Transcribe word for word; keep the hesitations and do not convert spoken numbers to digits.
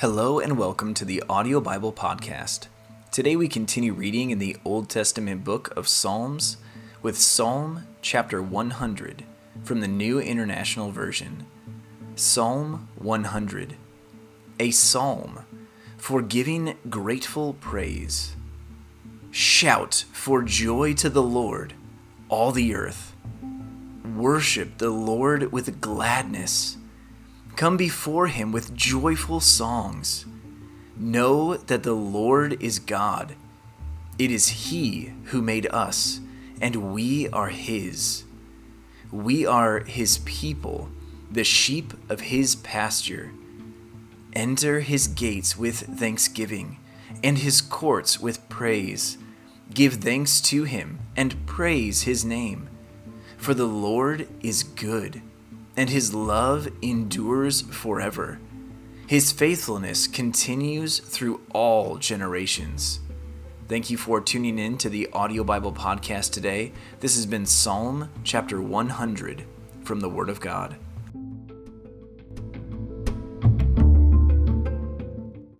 Hello and welcome to the Audio Bible Podcast. Today we continue reading in the Old Testament book of Psalms with Psalm chapter one hundred from the New International Version. Psalm one hundred, a psalm for giving grateful praise. Shout for joy to the Lord, all the earth. Worship the Lord with gladness. Come before him with joyful songs. Know that the Lord is God. It is he who made us, and we are his. We are his people, the sheep of his pasture. Enter his gates with thanksgiving, and his courts with praise. Give thanks to him, and praise his name. For the Lord is good, and his love endures forever. His faithfulness continues through all generations. Thank you for tuning in to the Audio Bible Podcast today. This has been Psalm chapter one hundred from the Word of God.